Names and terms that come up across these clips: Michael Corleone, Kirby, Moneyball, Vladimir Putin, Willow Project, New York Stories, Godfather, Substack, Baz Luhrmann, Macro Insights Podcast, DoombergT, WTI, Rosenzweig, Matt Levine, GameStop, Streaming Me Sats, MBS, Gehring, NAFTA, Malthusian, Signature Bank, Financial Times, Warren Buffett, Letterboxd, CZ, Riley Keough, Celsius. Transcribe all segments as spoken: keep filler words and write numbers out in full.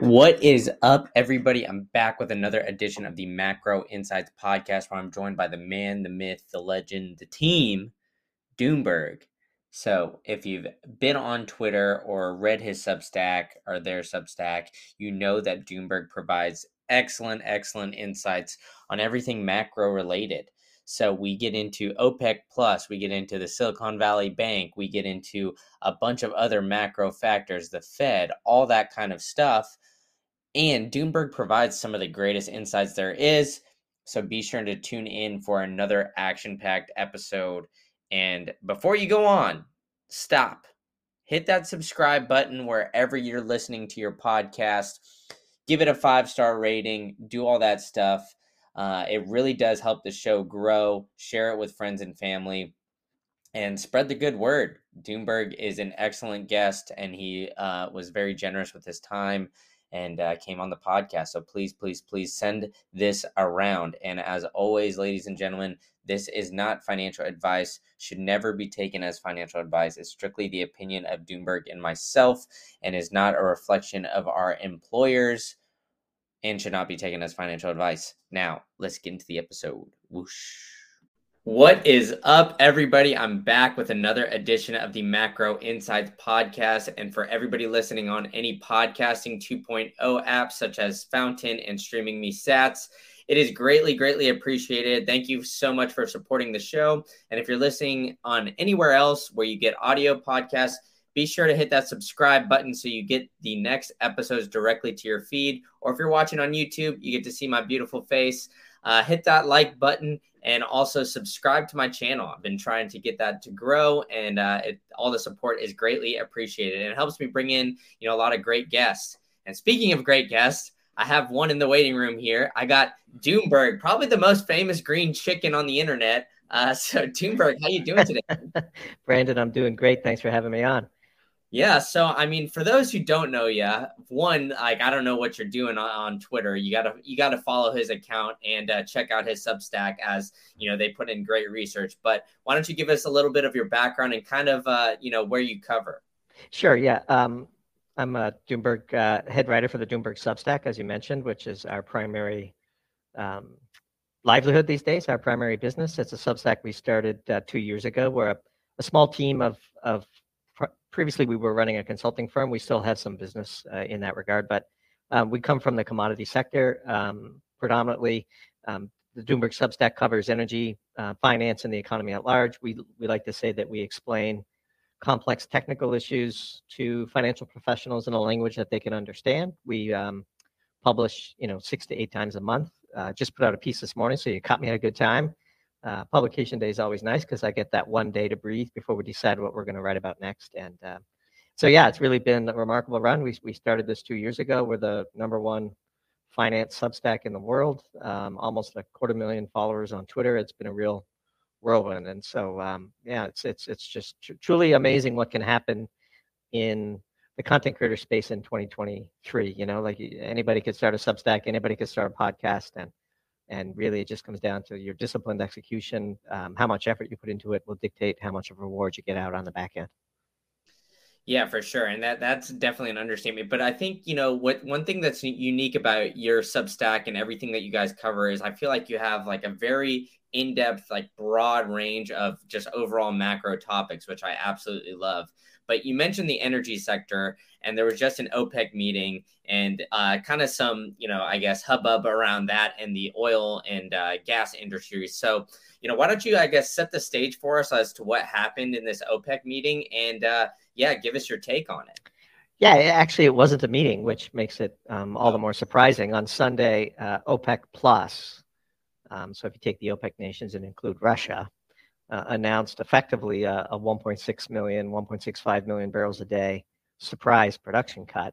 What is up, everybody? I'm back with another edition of the Macro Insights Podcast, where I'm joined by the man, the myth, the legend, the team, Doomberg. So if you've been on Twitter or read his Substack or their Substack, you know that Doomberg provides excellent, excellent insights on everything macro related. So we get into OPEC+, we get into the Silicon Valley Bank, we get into a bunch of other macro factors, the Fed, all that kind of stuff. And Doomberg provides some of the greatest insights there is. So be sure to tune in for another action-packed episode. And before you go on, stop. Hit that subscribe button wherever you're listening to your podcast. Give it a five-star rating. Do all that stuff. Uh, it really does help the show grow. Share it with friends and family and spread the good word. Doomberg is an excellent guest, and he uh, was very generous with his time and uh, came on the podcast. So please, please, please send this around. And as always, ladies and gentlemen, this is not financial advice, should never be taken as financial advice. It's strictly the opinion of Doomberg and myself and is not a reflection of our employers, and should not be taken as financial advice. Now, let's get into the episode. Whoosh. What is up, everybody? I'm back with another edition of the Macro Insights Podcast. And for everybody listening on any podcasting two point oh apps, such as Fountain and Streaming Me Sats, it is greatly, greatly appreciated. Thank you so much for supporting the show. And if you're listening on anywhere else where you get audio podcasts, be sure to hit that subscribe button so you get the next episodes directly to your feed. Or if you're watching on YouTube, you get to see my beautiful face. Uh, hit that like button and also subscribe to my channel. I've been trying to get that to grow, and uh, it, all the support is greatly appreciated. And it helps me bring in, you know, a lot of great guests. And speaking of great guests, I have one in the waiting room here. I got Doomberg, probably the most famous green chicken on the internet. Uh, so Doomberg, how you doing today? Brandon, I'm doing great. Thanks for having me on. Yeah, so I mean, for those who don't know you, one, like I don't know what you're doing on, on Twitter. You gotta you gotta follow his account and uh, check out his Substack, as you know they put in great research. But why don't you give us a little bit of your background and kind of uh, you know where you cover? Sure. Yeah, um, I'm a Doomberg uh, head writer for the Doomberg Substack, as you mentioned, which is our primary um, livelihood these days, our primary business. It's a Substack we started uh, two years ago. We're a, a small team of of Previously, we were running a consulting firm. We still have some business uh, in that regard, but um, we come from the commodity sector um, predominantly. Um, the Doomberg Substack covers energy, uh, finance, and the economy at large. We we like to say that we explain complex technical issues to financial professionals in a language that they can understand. We um, publish, you know, six to eight times a month. Uh, just put out a piece this morning, so you caught me at a good time. Uh, publication day is always nice because I get that one day to breathe before we decide what we're going to write about next. And uh, so, yeah, it's really been a remarkable run. We we started this two years ago. We're the number one finance Substack in the world, um, almost a quarter million followers on Twitter. It's been a real whirlwind. And so, um, yeah, it's it's it's just tr- truly amazing what can happen in the content creator space in twenty twenty-three. You know, like anybody could start a Substack, anybody could start a podcast, and And really, it just comes down to your disciplined execution. Um, how much effort you put into it will dictate how much of a reward you get out on the back end. Yeah, for sure. And that that's definitely an understatement. But I think, you know, what one thing that's unique about your Substack and everything that you guys cover is I feel like you have like a very in-depth, like broad range of just overall macro topics, which I absolutely love. But you mentioned the energy sector, and there was just an OPEC meeting and uh, kind of some, you know, I guess, hubbub around that and the oil and uh, gas industry. So, you know, why don't you, I guess, set the stage for us as to what happened in this OPEC meeting and, uh, yeah, give us your take on it. Yeah, actually, it wasn't a meeting, which makes it um, all the more surprising. On Sunday, uh, OPEC Plus, um, so if you take the OPEC nations and include Russia, Uh, announced effectively a, a one point six million, one point six five million barrels a day surprise production cut.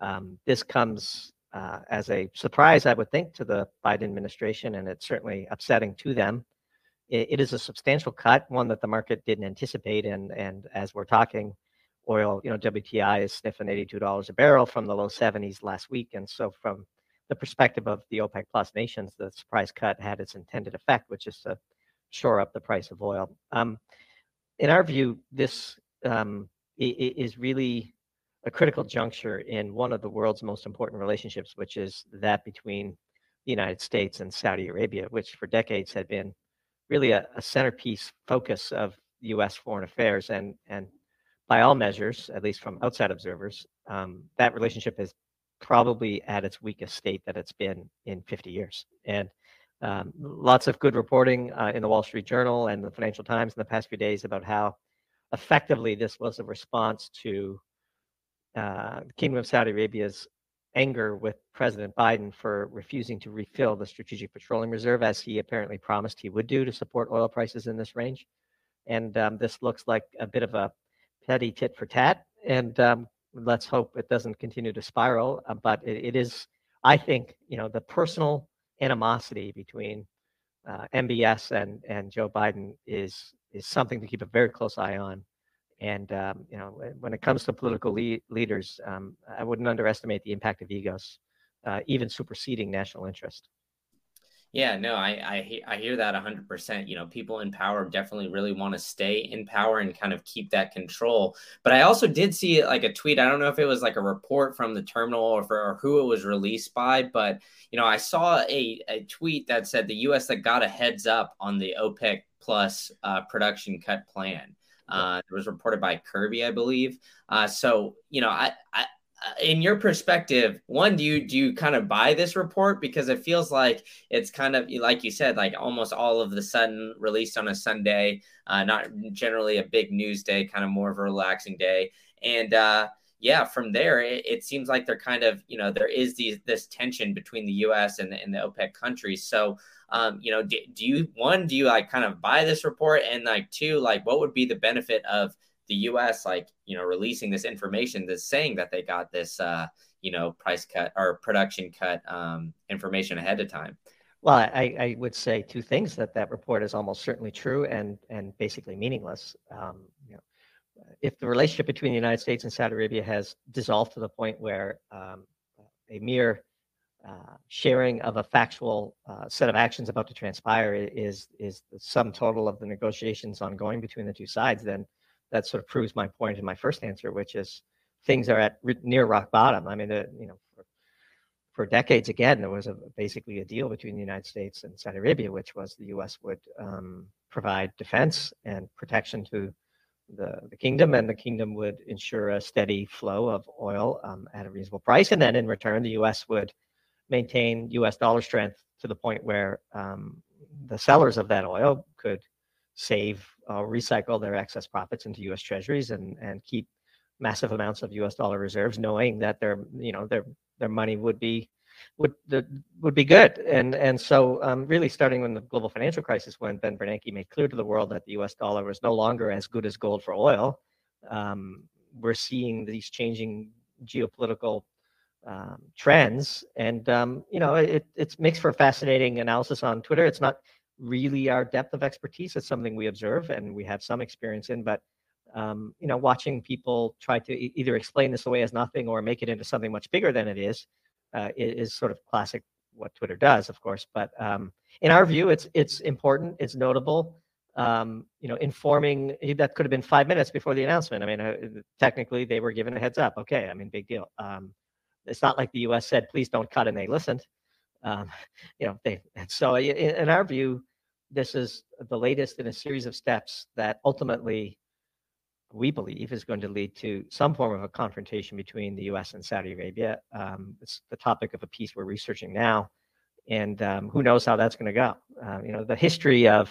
Um, this comes uh, as a surprise, I would think, to the Biden administration, and it's certainly upsetting to them. It, it is a substantial cut, one that the market didn't anticipate. And, and as we're talking, oil, you know, W T I is sniffing eighty-two dollars a barrel from the low seventies last week. And so from the perspective of the OPEC Plus nations, the surprise cut had its intended effect, which is to shore up the price of oil. Um, in our view, this um, is really a critical juncture in one of the world's most important relationships, which is that between the United States and Saudi Arabia, which for decades had been really a, a centerpiece focus of U S foreign affairs. And, and by all measures, at least from outside observers, um, that relationship is probably at its weakest state that it's been in fifty years. And um, lots of good reporting uh, in the Wall Street Journal and the Financial Times in the past few days about how effectively this was a response to uh, the Kingdom of Saudi Arabia's anger with President Biden for refusing to refill the Strategic Petroleum Reserve, as he apparently promised he would do to support oil prices in this range. And um, this looks like a bit of a petty tit for tat. And um, let's hope it doesn't continue to spiral. Uh, but it, it is, I think, you know, the personal animosity between uh, M B S and, and Joe Biden is, is something to keep a very close eye on. And, um, you know, when it comes to political le- leaders, um, I wouldn't underestimate the impact of egos, uh, even superseding national interest. Yeah, no, I, I, he- I hear that one hundred percent. You know, people in power definitely really want to stay in power and kind of keep that control. But I also did see like a tweet. I don't know if it was like a report from the terminal or, for, or who it was released by. But, you know, I saw a, a tweet that said the U S that got a heads up on the OPEC plus uh, production cut plan. Uh, it was reported by Kirby, I believe. Uh, so, you know, I, I, in your perspective, one, do you do you kind of buy this report? Because it feels like it's kind of, like you said, like almost all of the sudden released on a Sunday, uh, not generally a big news day, kind of more of a relaxing day. And uh, yeah, from there, it, it seems like they're kind of, you know, there is these, this tension between the U S and, and the OPEC countries. So, Um, you know, do, do you, one, do you like kind of buy this report? And like, two, like, what would be the benefit of the U S, like, you know, releasing this information that's saying that they got this, uh, you know, price cut or production cut um, information ahead of time? Well, I, I would say two things, that that report is almost certainly true and, and basically meaningless. Um, you know, if the relationship between the United States and Saudi Arabia has dissolved to the point where um, a mere Uh, sharing of a factual uh, set of actions about to transpire is is the sum total of the negotiations ongoing between the two sides, then that sort of proves my point in my first answer, which is things are at re- near rock bottom. I mean, uh, you know, for, for decades, again, there was a, basically a deal between the United States and Saudi Arabia, which was the U S would um, provide defense and protection to the, the kingdom, and the kingdom would ensure a steady flow of oil um, at a reasonable price. And then in return, the U S would maintain U S dollar strength to the point where um, the sellers of that oil could save or uh, recycle their excess profits into U S treasuries and, and keep massive amounts of U S dollar reserves, knowing that their, you know, their their money would be would would be good. And and so um, really starting when the global financial crisis, when Ben Bernanke made clear to the world that the U S dollar was no longer as good as gold for oil, um, we're seeing these changing geopolitical Um, trends, and um, you know, it it makes for a fascinating analysis on Twitter. It's not really our depth of expertise. It's something we observe and we have some experience in. But um, you know, watching people try to e- either explain this away as nothing or make it into something much bigger than it is uh, is sort of classic what Twitter does, of course. But um, in our view, it's it's important. It's notable. Um, you know, informing that could have been five minutes before the announcement. I mean, uh, technically, they were given a heads up. Okay, I mean, big deal. Um, It's not like the U S said, please don't cut, and they listened. Um, you know, they, and so in, in our view, this is the latest in a series of steps that ultimately we believe is going to lead to some form of a confrontation between the U S and Saudi Arabia. Um, it's the topic of a piece we're researching now, and um, who knows how that's going to go. Uh, you know, the history of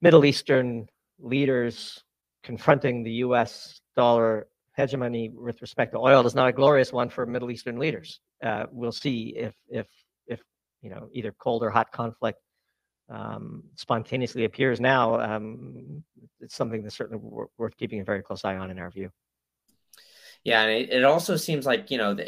Middle Eastern leaders confronting the U S dollar hegemony with respect to oil is not a glorious one for Middle Eastern leaders. Uh, we'll see if, if, if you know, either cold or hot conflict um, spontaneously appears now. Um, it's something that's certainly w- worth keeping a very close eye on, in our view. Yeah, and it, it also seems like, you know, the,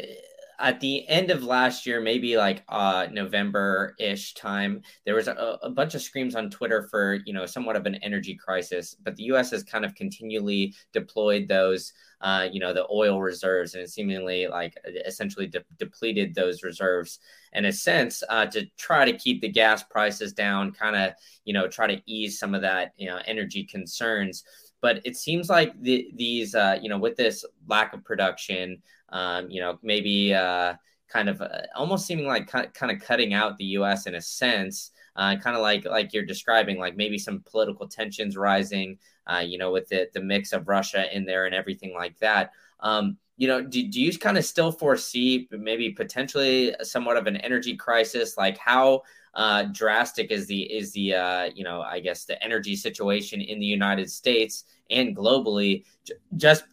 at the end of last year, maybe like uh, November-ish time, there was a, a bunch of screams on Twitter for, you know, somewhat of an energy crisis. But the U S has kind of continually deployed those, uh, you know, the oil reserves, and it seemingly like essentially de- depleted those reserves in a sense uh, to try to keep the gas prices down, kind of, you know, try to ease some of that, you know, energy concerns. But it seems like the, these, uh, you know, with this lack of production, um, you know, maybe uh, kind of uh, almost seeming like kind of cutting out the U S in a sense, uh, kind of like like you're describing, like maybe some political tensions rising, uh, you know, with the, the mix of Russia in there and everything like that. Um, you know, do, do you kind of still foresee maybe potentially somewhat of an energy crisis? Like how uh, drastic is the, is the uh, you know, I guess the energy situation in the United States and globally j- just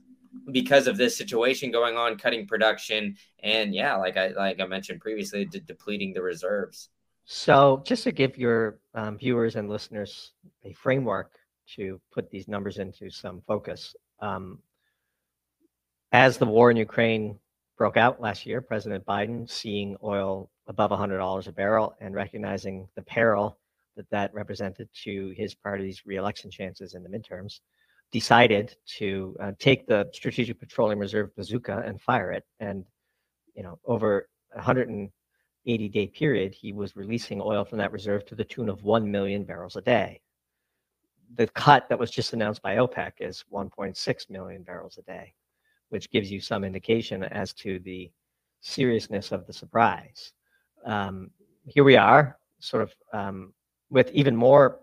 because of this situation going on, cutting production and yeah, like I, like I mentioned previously, de- depleting the reserves. So just to give your um, viewers and listeners a framework to put these numbers into some focus, um, as the war in Ukraine broke out last year, President Biden, seeing oil above one hundred dollars a barrel and recognizing the peril that that represented to his party's reelection chances in the midterms, decided to uh, take the Strategic Petroleum Reserve bazooka and fire it. And, you know, over a one hundred eighty day period, he was releasing oil from that reserve to the tune of one million barrels a day. The cut that was just announced by OPEC is one point six million barrels a day, which gives you some indication as to the seriousness of the surprise. Um, here we are, sort of um, with even more,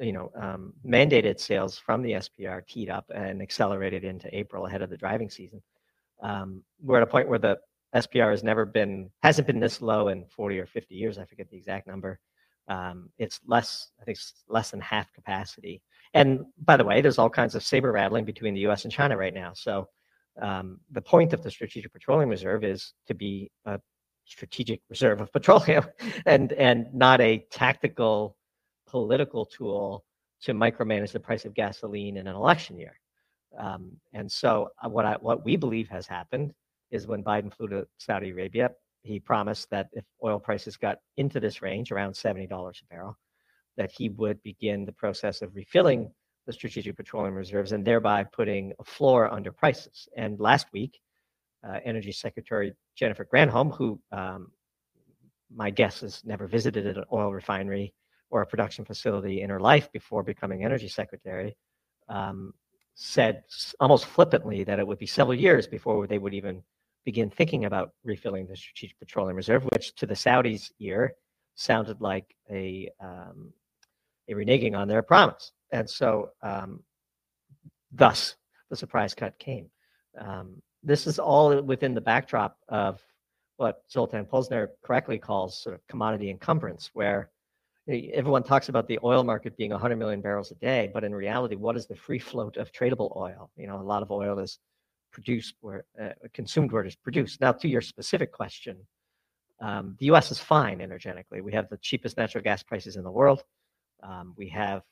you know, um, mandated sales from the S P R teed up and accelerated into April ahead of the driving season. Um, we're at a point where the S P R has never been, hasn't been this low in forty or fifty years. I forget the exact number. Um, it's less, I think it's less than half capacity. And by the way, there's all kinds of saber rattling between the U S and China right now. So Um, the point of the Strategic Petroleum Reserve is to be a strategic reserve of petroleum and, and not a tactical political tool to micromanage the price of gasoline in an election year. Um, and so what I, what we believe has happened is when Biden flew to Saudi Arabia, he promised that if oil prices got into this range, around seventy dollars a barrel, that he would begin the process of refilling the Strategic Petroleum Reserves and thereby putting a floor under prices. And last week, uh, Energy Secretary Jennifer Granholm, who um, my guess is never visited an oil refinery or a production facility in her life before becoming Energy Secretary, um, said almost flippantly that it would be several years before they would even begin thinking about refilling the Strategic Petroleum Reserve, which to the Saudis' ear sounded like a, um, a reneging on their promise. And so, um, thus, the surprise cut came. Um, this is all within the backdrop of what Zoltan Polzner correctly calls sort of commodity encumbrance, where everyone talks about the oil market being one hundred million barrels a day, but in reality, what is the free float of tradable oil? You know, a lot of oil is produced where uh, consumed where it is produced. Now, to your specific question, um, the U S is fine energetically. We have the cheapest natural gas prices in the world. Um, we have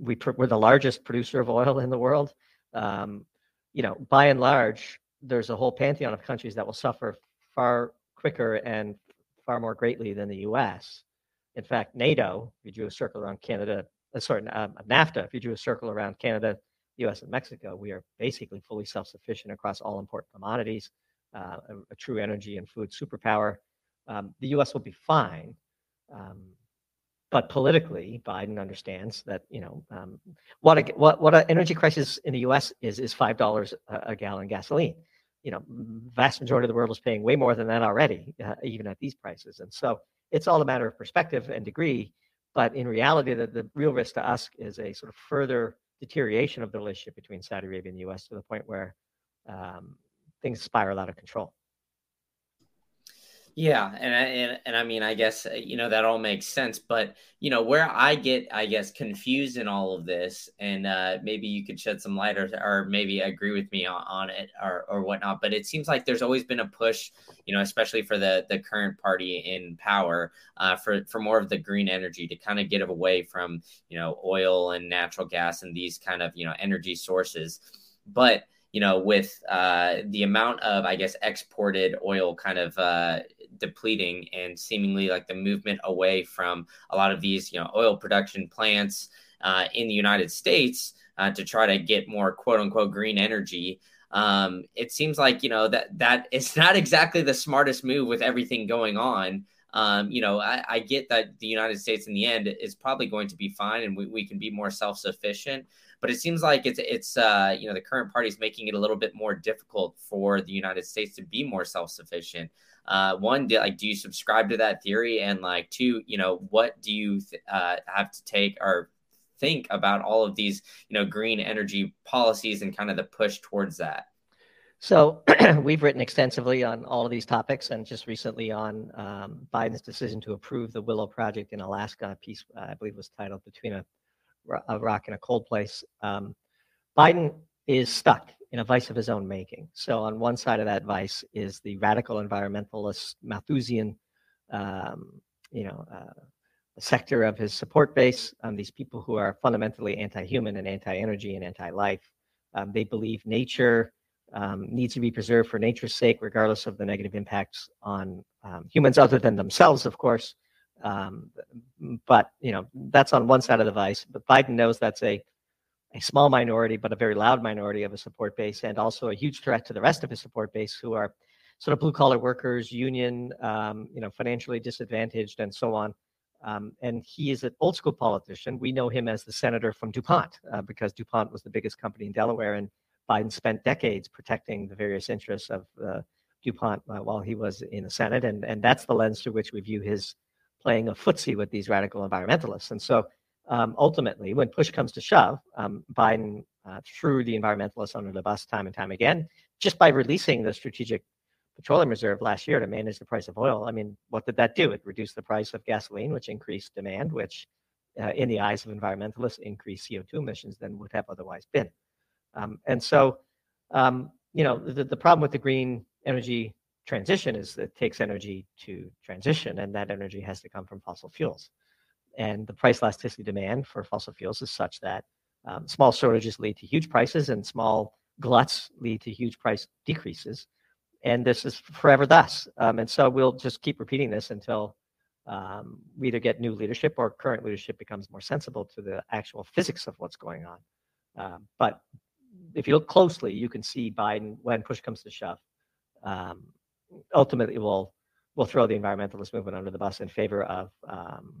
We, we're the largest producer of oil in the world. Um, you know, by and large, there's a whole pantheon of countries that will suffer far quicker and far more greatly than the U S. In fact, NATO, if you drew a circle around Canada, uh, sorry, um, NAFTA, if you drew a circle around Canada, U S and Mexico, we are basically fully self-sufficient across all important commodities, uh, a, a true energy and food superpower. Um, the U S will be fine. Um, But politically, Biden understands that, you know, um, what a, what what an energy crisis in the U S is is five dollars a gallon gasoline. You know, vast majority of the world is paying way more than that already, uh, even at these prices. And so it's all a matter of perspective and degree. But in reality, the, the real risk to us is a sort of further deterioration of the relationship between Saudi Arabia and the U S to the point where um, things spiral out of control. Yeah. And, and, and I mean, I guess, you know, that all makes sense, but you know, where I get, I guess, confused in all of this and uh, maybe you could shed some light or, or maybe agree with me on, on it or, or whatnot, but it seems like there's always been a push, you know, especially for the, the current party in power uh, for, for more of the green energy to kind of get away from, you know, oil and natural gas and these kind of, you know, energy sources. But, you know, with uh, the amount of, I guess, exported oil kind of uh, depleting and seemingly like the movement away from a lot of these, you know, oil production plants uh, in the United States uh, to try to get more quote unquote green energy. Um, it seems like, you know, that that it's not exactly the smartest move with everything going on. Um, you know, I, I get that the United States in the end is probably going to be fine and we, we can be more self-sufficient. But it seems like it's, it's uh, you know, the current party is making it a little bit more difficult for the United States to be more self-sufficient. Uh, one, do, like, do you subscribe to that theory? And like, two, you know, what do you th- uh, have to take or think about all of these, you know, green energy policies and kind of the push towards that? So we've written extensively on all of these topics, and just recently on um, Biden's decision to approve the Willow Project in Alaska, a piece uh, I believe was titled Between a, a Rock and a Cold Place. Um, Biden is stuck in a vice of his own making. So on one side of that vice is the radical environmentalist Malthusian, um, you know, uh, sector of his support base. Um, these people who are fundamentally anti-human and anti-energy and anti-life. Um, they believe nature Um, needs to be preserved for nature's sake, regardless of the negative impacts on um, humans, other than themselves, of course. Um, but, you know, that's on one side of the vice. But Biden knows that's a, a small minority, but a very loud minority of his support base, and also a huge threat to the rest of his support base, who are sort of blue-collar workers, union, um, you know, financially disadvantaged, and so on. Um, and he is an old-school politician. We know him as the senator from DuPont, uh, because DuPont was the biggest company in Delaware, and Biden spent decades protecting the various interests of uh, DuPont uh, while he was in the Senate. And, and that's the lens through which we view his playing a footsie with these radical environmentalists. And so um, ultimately, when push comes to shove, um, Biden uh, threw the environmentalists under the bus time and time again, just by releasing the Strategic Petroleum Reserve last year to manage the price of oil. I mean, what did that do? It reduced the price of gasoline, which increased demand, which uh, in the eyes of environmentalists increased C O two emissions than would have otherwise been. Um, and so, um, you know, the, the problem with the green energy transition is that it takes energy to transition, and that energy has to come from fossil fuels. And the price elasticity demand for fossil fuels is such that um, small shortages lead to huge prices, and small gluts lead to huge price decreases. And this is forever thus. Um, and so we'll just keep repeating this until um, we either get new leadership or current leadership becomes more sensible to the actual physics of what's going on. Um, but if you look closely, you can see Biden, when push comes to shove, um, ultimately will will throw the environmentalist movement under the bus in favor of um,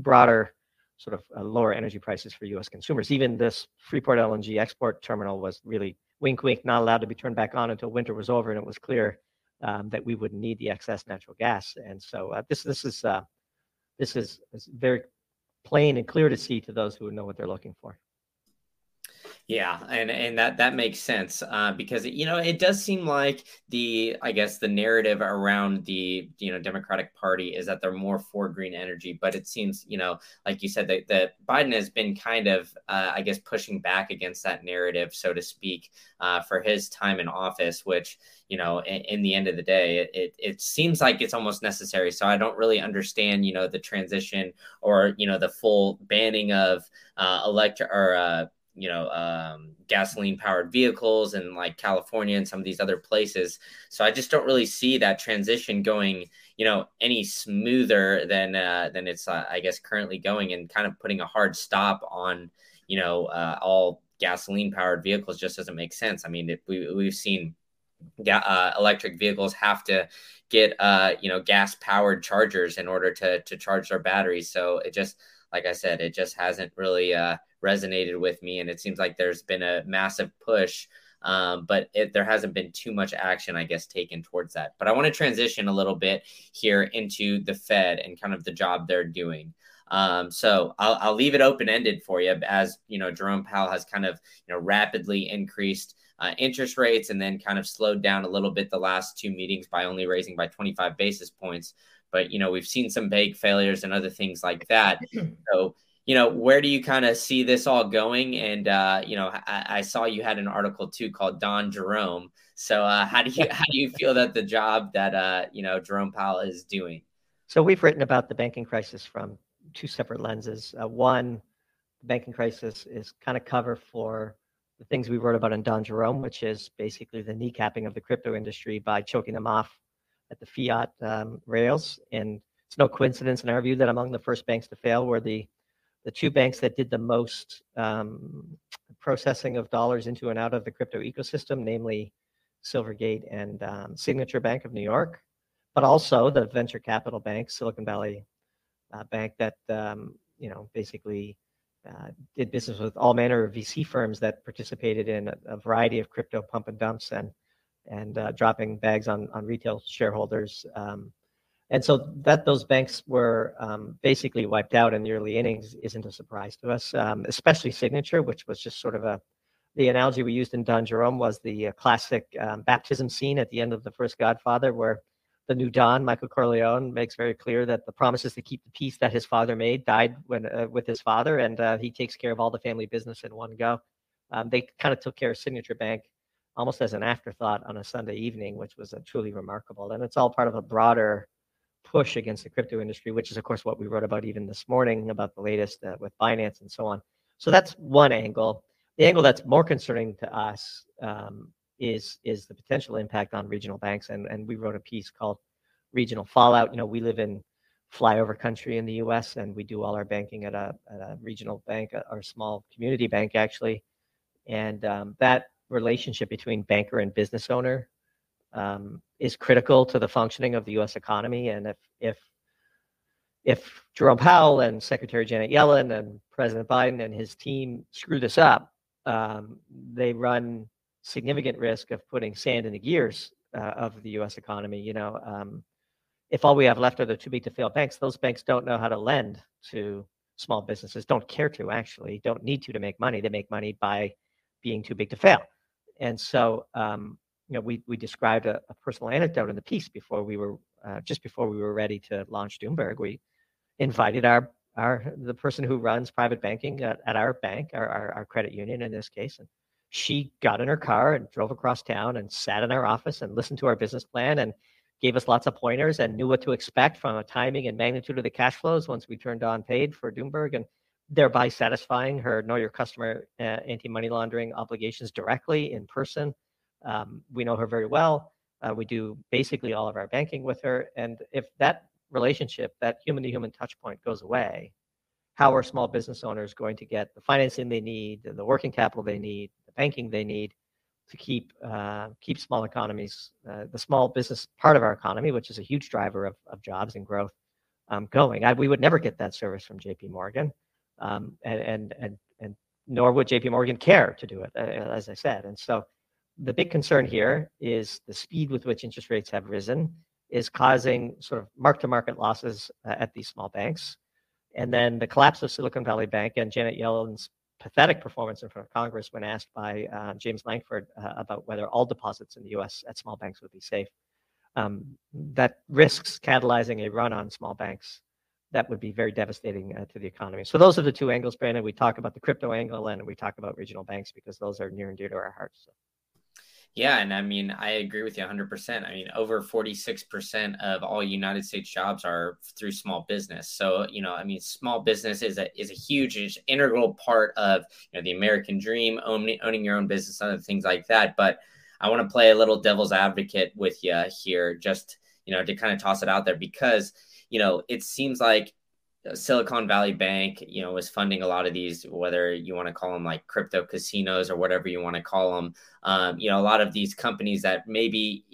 broader sort of uh, lower energy prices for U S consumers. Even this Freeport L N G export terminal was really, wink, wink, not allowed to be turned back on until winter was over, and it was clear um, that we wouldn't need the excess natural gas. And so uh, this this is uh, this is, is very plain and clear to see to those who know what they're looking for. Yeah, and, and that, that makes sense uh, because, you know, it does seem like the, I guess, the narrative around the, you know, Democratic Party is that they're more for green energy. But it seems, you know, like you said, that, that Biden has been kind of, uh, I guess, pushing back against that narrative, so to speak, uh, for his time in office, which, you know, in, in the end of the day, it, it, it seems like it's almost necessary. So I don't really understand, you know, the transition or, you know, the full banning of uh, electric or uh you know, um, gasoline powered vehicles and like California and some of these other places. So I just don't really see that transition going, you know, any smoother than, uh, than it's, uh, I guess, currently going, and kind of putting a hard stop on, you know, uh, all gasoline powered vehicles just doesn't make sense. I mean, it, we, we've seen uh, electric vehicles have to get, uh, you know, gas powered chargers in order to, to charge their batteries. So it just, like I said, it just hasn't really, uh, resonated with me, and it seems like there's been a massive push, um, but it, there hasn't been too much action, I guess, taken towards that. But I want to transition a little bit here into the Fed and kind of the job they're doing. Um, so I'll, I'll leave it open-ended for you, as you know, Jerome Powell has kind of, you know, rapidly increased uh, interest rates and then kind of slowed down a little bit the last two meetings by only raising by twenty-five basis points. But you know, we've seen some bank failures and other things like that. So, you know, where do you kind of see this all going? And, uh, you know, I, I saw you had an article, too, called Don Jerome. So uh, how do you how do you feel that the job that, uh, you know, Jerome Powell is doing? So we've written about the banking crisis from two separate lenses. Uh, one, the banking crisis is kind of cover for the things we wrote about in Don Jerome, which is basically the kneecapping of the crypto industry by choking them off at the fiat um, rails. And it's no coincidence in our view that among the first banks to fail were the The two banks that did the most um, processing of dollars into and out of the crypto ecosystem, namely Silvergate and um, Signature Bank of New York, but also the venture capital bank, Silicon Valley uh, Bank, that um, you know basically uh, did business with all manner of V C firms that participated in a, a variety of crypto pump and dumps and and uh, dropping bags on, on retail shareholders. Um, and so that those banks were um, basically wiped out in the early innings isn't a surprise to us, um, especially Signature, which was just sort of a, the analogy we used in Don Jerome was the uh, classic um, baptism scene at the end of the first Godfather, where the new Don, Michael Corleone, makes very clear that the promises to keep the peace that his father made died when uh, with his father, and uh, he takes care of all the family business in one go. Um, they kind of took care of Signature Bank almost as an afterthought on a Sunday evening, which was uh, truly remarkable. And it's all part of a broader push against the crypto industry, which is, of course, what we wrote about even this morning about the latest uh, with Binance and so on. So that's one angle. The angle that's more concerning to us um, is is the potential impact on regional banks. And, and we wrote a piece called Regional Fallout. You know, we live in flyover country in the U S, and we do all our banking at a, at a regional bank, or small community bank, actually. And um, that relationship between banker and business owner um, is critical to the functioning of the U S economy. And if if if Jerome Powell and Secretary Janet Yellen and President Biden and his team screw this up, um, they run significant risk of putting sand in the gears uh, of the U S economy. You know, um, if all we have left are the too big to fail banks, those banks don't know how to lend to small businesses, don't care to actually, don't need to to make money. They make money by being too big to fail. And so, um, you know, we we described a, a personal anecdote in the piece before we were uh, just before we were ready to launch Doomberg. We invited our our the person who runs private banking at, at our bank, our, our our credit union in this case, and she got in her car and drove across town and sat in our office and listened to our business plan and gave us lots of pointers and knew what to expect from a timing and magnitude of the cash flows once we turned on paid for Doomberg, and thereby satisfying her know your customer uh, anti-money laundering obligations directly in person. Um, we know her very well. Uh, we do basically all of our banking with her. And if that relationship, that human-to-human touch point goes away, how are small business owners going to get the financing they need, the working capital they need, the banking they need to keep uh, keep small economies, uh, the small business part of our economy, which is a huge driver of, of jobs and growth, um, going? I, we would never get that service from J P Morgan. Um, and, and and and nor would J P Morgan care to do it, as I said. And so the big concern here is the speed with which interest rates have risen is causing sort of mark-to-market losses uh, at these small banks. And then the collapse of Silicon Valley Bank and Janet Yellen's pathetic performance in front of Congress when asked by uh, James Lankford uh, about whether all deposits in the U S at small banks would be safe. Um, that risks catalyzing a run on small banks that would be very devastating uh, to the economy. So those are the two angles, Brandon. We talk about the crypto angle and we talk about regional banks because those are near and dear to our hearts. So. Yeah, and I mean, I agree with you one hundred percent. I mean, over forty-six percent of all United States jobs are through small business. So, you know, I mean, small business is a is a huge, is integral part of, you know, the American dream, owning, owning your own business, other things like that. But I want to play a little devil's advocate with you here, just, you know, to kind of toss it out there because, you know, it seems like Silicon Valley Bank, you know, was funding a lot of these, whether you want to call them like crypto casinos or whatever you want to call them. Um, you know, a lot of these companies that maybe,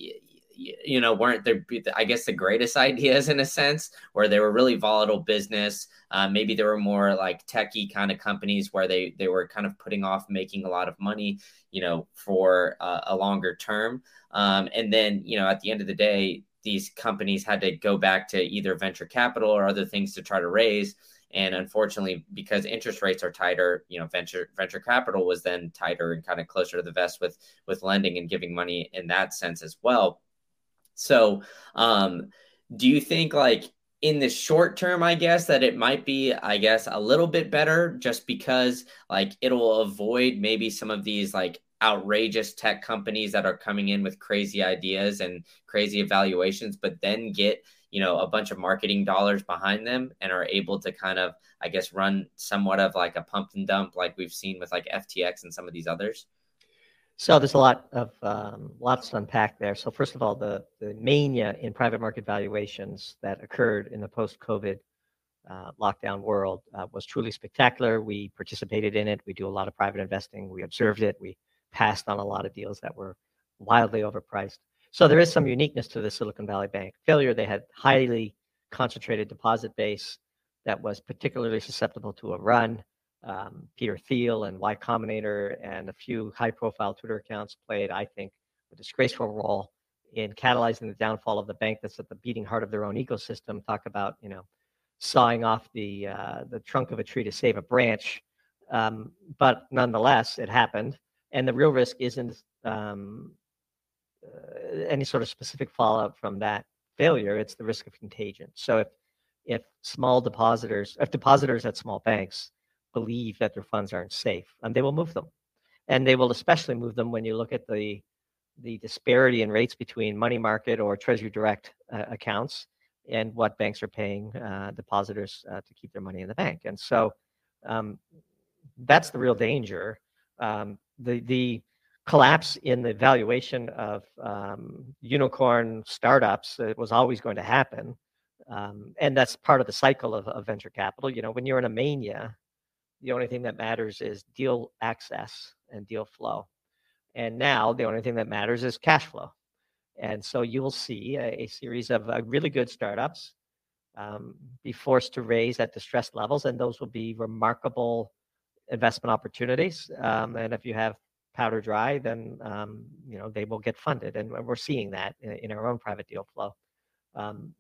you know, weren't the, I guess, the greatest ideas in a sense, where they were really volatile business. Uh, maybe there were more like techie kind of companies where they they were kind of putting off making a lot of money, you know, for uh, a longer term. Um, and then, you know, at the end of the day, these companies had to go back to either venture capital or other things to try to raise. And unfortunately, because interest rates are tighter, you know, venture venture capital was then tighter and kind of closer to the vest with with lending and giving money in that sense as well. So um, do you think like in the short term, I guess, that it might be, I guess, a little bit better just because like it'll avoid maybe some of these like outrageous tech companies that are coming in with crazy ideas and crazy evaluations, but then get, you know, a bunch of marketing dollars behind them and are able to kind of, I guess, run somewhat of like a pump and dump like we've seen with like F T X and some of these others? So there's a lot of um, lots to unpack there. So first of all, the, the mania in private market valuations that occurred in the post-COVID Uh, lockdown world uh, was truly spectacular. We participated in it. We do a lot of private investing. We observed it. We passed on a lot of deals that were wildly overpriced. So there is some uniqueness to the Silicon Valley Bank failure. They had highly concentrated deposit base that was particularly susceptible to a run. um, Peter Thiel and Y Combinator and a few high-profile Twitter accounts played, I think, a disgraceful role in catalyzing the downfall of the bank that's at the beating heart of their own ecosystem. Talk about, you know, sawing off the uh, the trunk of a tree to save a branch. Um, but nonetheless, it happened. And the real risk isn't um, uh, any sort of specific fallout from that failure. It's the risk of contagion. So if if small depositors, if depositors at small banks believe that their funds aren't safe, and they will move them. And they will especially move them when you look at the the disparity in rates between money market or Treasury Direct uh, accounts and what banks are paying uh, depositors uh, to keep their money in the bank. And so um, that's the real danger. Um, the the collapse in the valuation of um, unicorn startups, it was always going to happen. Um, and that's part of the cycle of, of venture capital. You know, when you're in a mania, the only thing that matters is deal access and deal flow. And now the only thing that matters is cash flow. And so you will see a, a series of uh, really good startups um, be forced to raise at distressed levels. And those will be remarkable investment opportunities. Um, and if you have powder dry, then, um, you know, they will get funded. And we're seeing that in, in our own private deal flow. Um,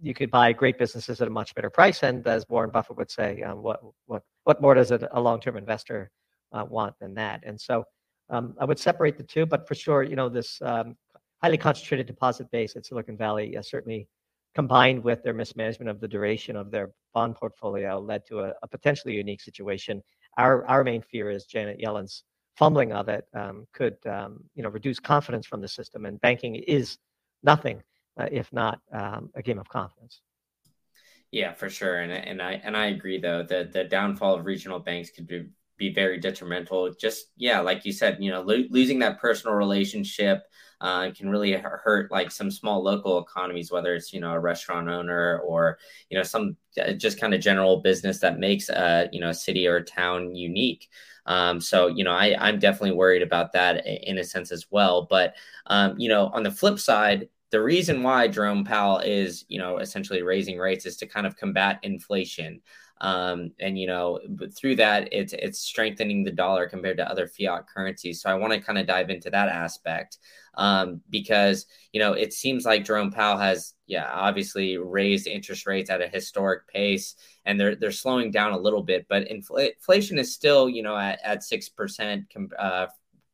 you could buy great businesses at a much better price. And as Warren Buffett would say, um, what, what, what more does a, a long-term investor uh, want than that? And so Um, I would separate the two, but for sure, you know, this um, highly concentrated deposit base at Silicon Valley uh, certainly combined with their mismanagement of the duration of their bond portfolio led to a, a potentially unique situation. Our our main fear is Janet Yellen's fumbling of it um, could, um, you know, reduce confidence from the system. And banking is nothing uh, if not um, a game of confidence. Yeah, for sure. And, and, I, and I agree, though, that the downfall of regional banks could be be very detrimental. Just, yeah, like you said, you know, lo- losing that personal relationship uh, can really hurt like some small local economies, whether it's, you know, a restaurant owner or, you know, some just kind of general business that makes a, you know, a city or a town unique. Um, so, you know, I, I'm definitely worried about that in a sense as well. But, um, you know, on the flip side, the reason why Jerome Powell is, you know, essentially raising rates is to kind of combat inflation. Um, and, you know, through that, it's it's strengthening the dollar compared to other fiat currencies. So I want to kind of dive into that aspect um, because, you know, it seems like Jerome Powell has, yeah, obviously raised interest rates at a historic pace and they're they're slowing down a little bit. But infl- inflation is still, you know, at, at six percent com- uh,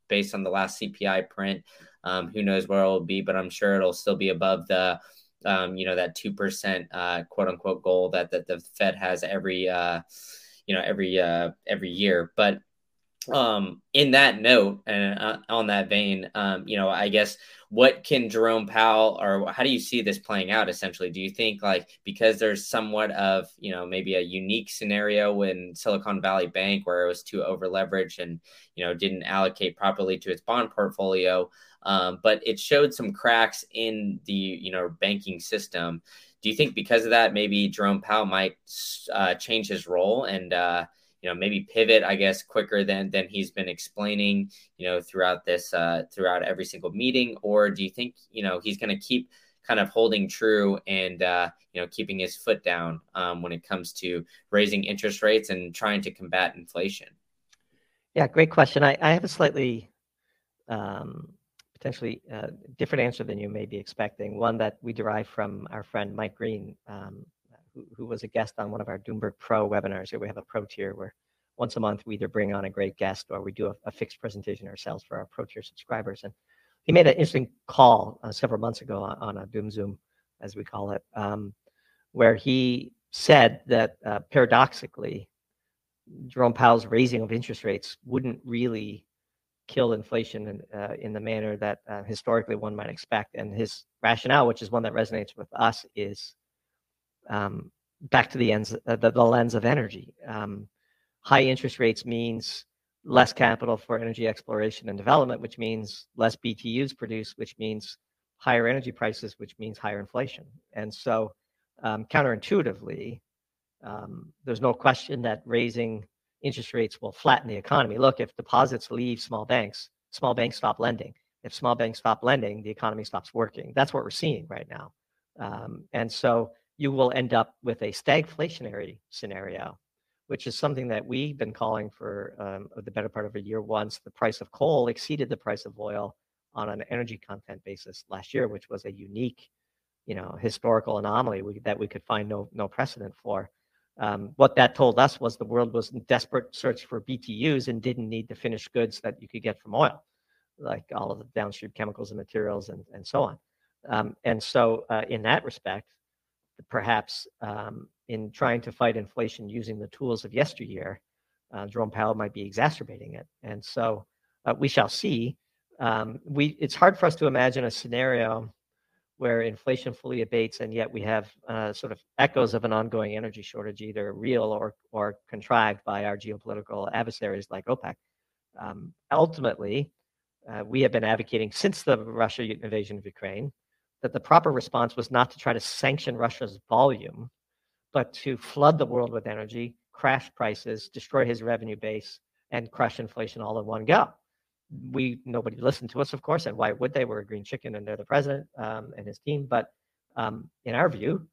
based on the last C P I print. Um, who knows where it will be, but I'm sure it'll still be above the Um, you know, that two percent uh, quote unquote goal that, that the Fed has every, uh, you know, every, uh, every year. But um, in that note and uh, on that vein, um, you know, I guess what can Jerome Powell or how do you see this playing out essentially? Do you think like because there's somewhat of, you know, maybe a unique scenario in Silicon Valley Bank where it was too over leveraged and, you know, didn't allocate properly to its bond portfolio? Um, but it showed some cracks in the, you know, banking system. Do you think because of that, maybe Jerome Powell might uh, change his role and, uh, you know, maybe pivot, I guess, quicker than than he's been explaining, you know, throughout this, uh, throughout every single meeting? Or do you think, you know, he's going to keep kind of holding true and, uh, you know, keeping his foot down um, when it comes to raising interest rates and trying to combat inflation? Yeah, great question. I, I have a slightly Um... potentially a uh, different answer than you may be expecting, one that we derive from our friend Mike Green, um, who, who was a guest on one of our Doomberg Pro webinars. Here we have a pro tier where once a month we either bring on a great guest or we do a, a fixed presentation ourselves for our pro tier subscribers. And he made an interesting call uh, several months ago on, on a Doom Zoom, as we call it, um, where he said that uh, paradoxically, Jerome Powell's raising of interest rates wouldn't really kill inflation in, uh, in the manner that uh, historically one might expect. And his rationale, which is one that resonates with us, is um, back to the, ends, uh, the, the lens of energy. Um, high interest rates means less capital for energy exploration and development, which means less B T Us produced, which means higher energy prices, which means higher inflation. And so um, counterintuitively, um, there's no question that raising interest rates will flatten the economy. Look, if deposits leave small banks, small banks stop lending. If small banks stop lending, the economy stops working. That's what we're seeing right now. Um, and so you will end up with a stagflationary scenario which is something that we've been calling for um, the better part of a year, once the price of coal exceeded the price of oil on an energy content basis last year, which was a unique, you know, historical anomaly we, that we could find no no precedent for. Um, what that told us was the world was in desperate search for B T Us and didn't need the finished goods that you could get from oil, like all of the downstream chemicals and materials and, and so on. Um, and so uh, in that respect, perhaps um, in trying to fight inflation using the tools of yesteryear, uh, Jerome Powell might be exacerbating it. And so uh, we shall see. Um, we it's hard for us to imagine a scenario where inflation fully abates and yet we have uh, sort of echoes of an ongoing energy shortage, either real or or contrived by our geopolitical adversaries like OPEC. Um, ultimately, uh, we have been advocating since the Russia invasion of Ukraine that the proper response was not to try to sanction Russia's volume, but to flood the world with energy, crash prices, destroy his revenue base, and crush inflation all in one go. We nobody listened to us, of course, and why would they? We're a green chicken, and they're the president um, and his team. But um, in our view,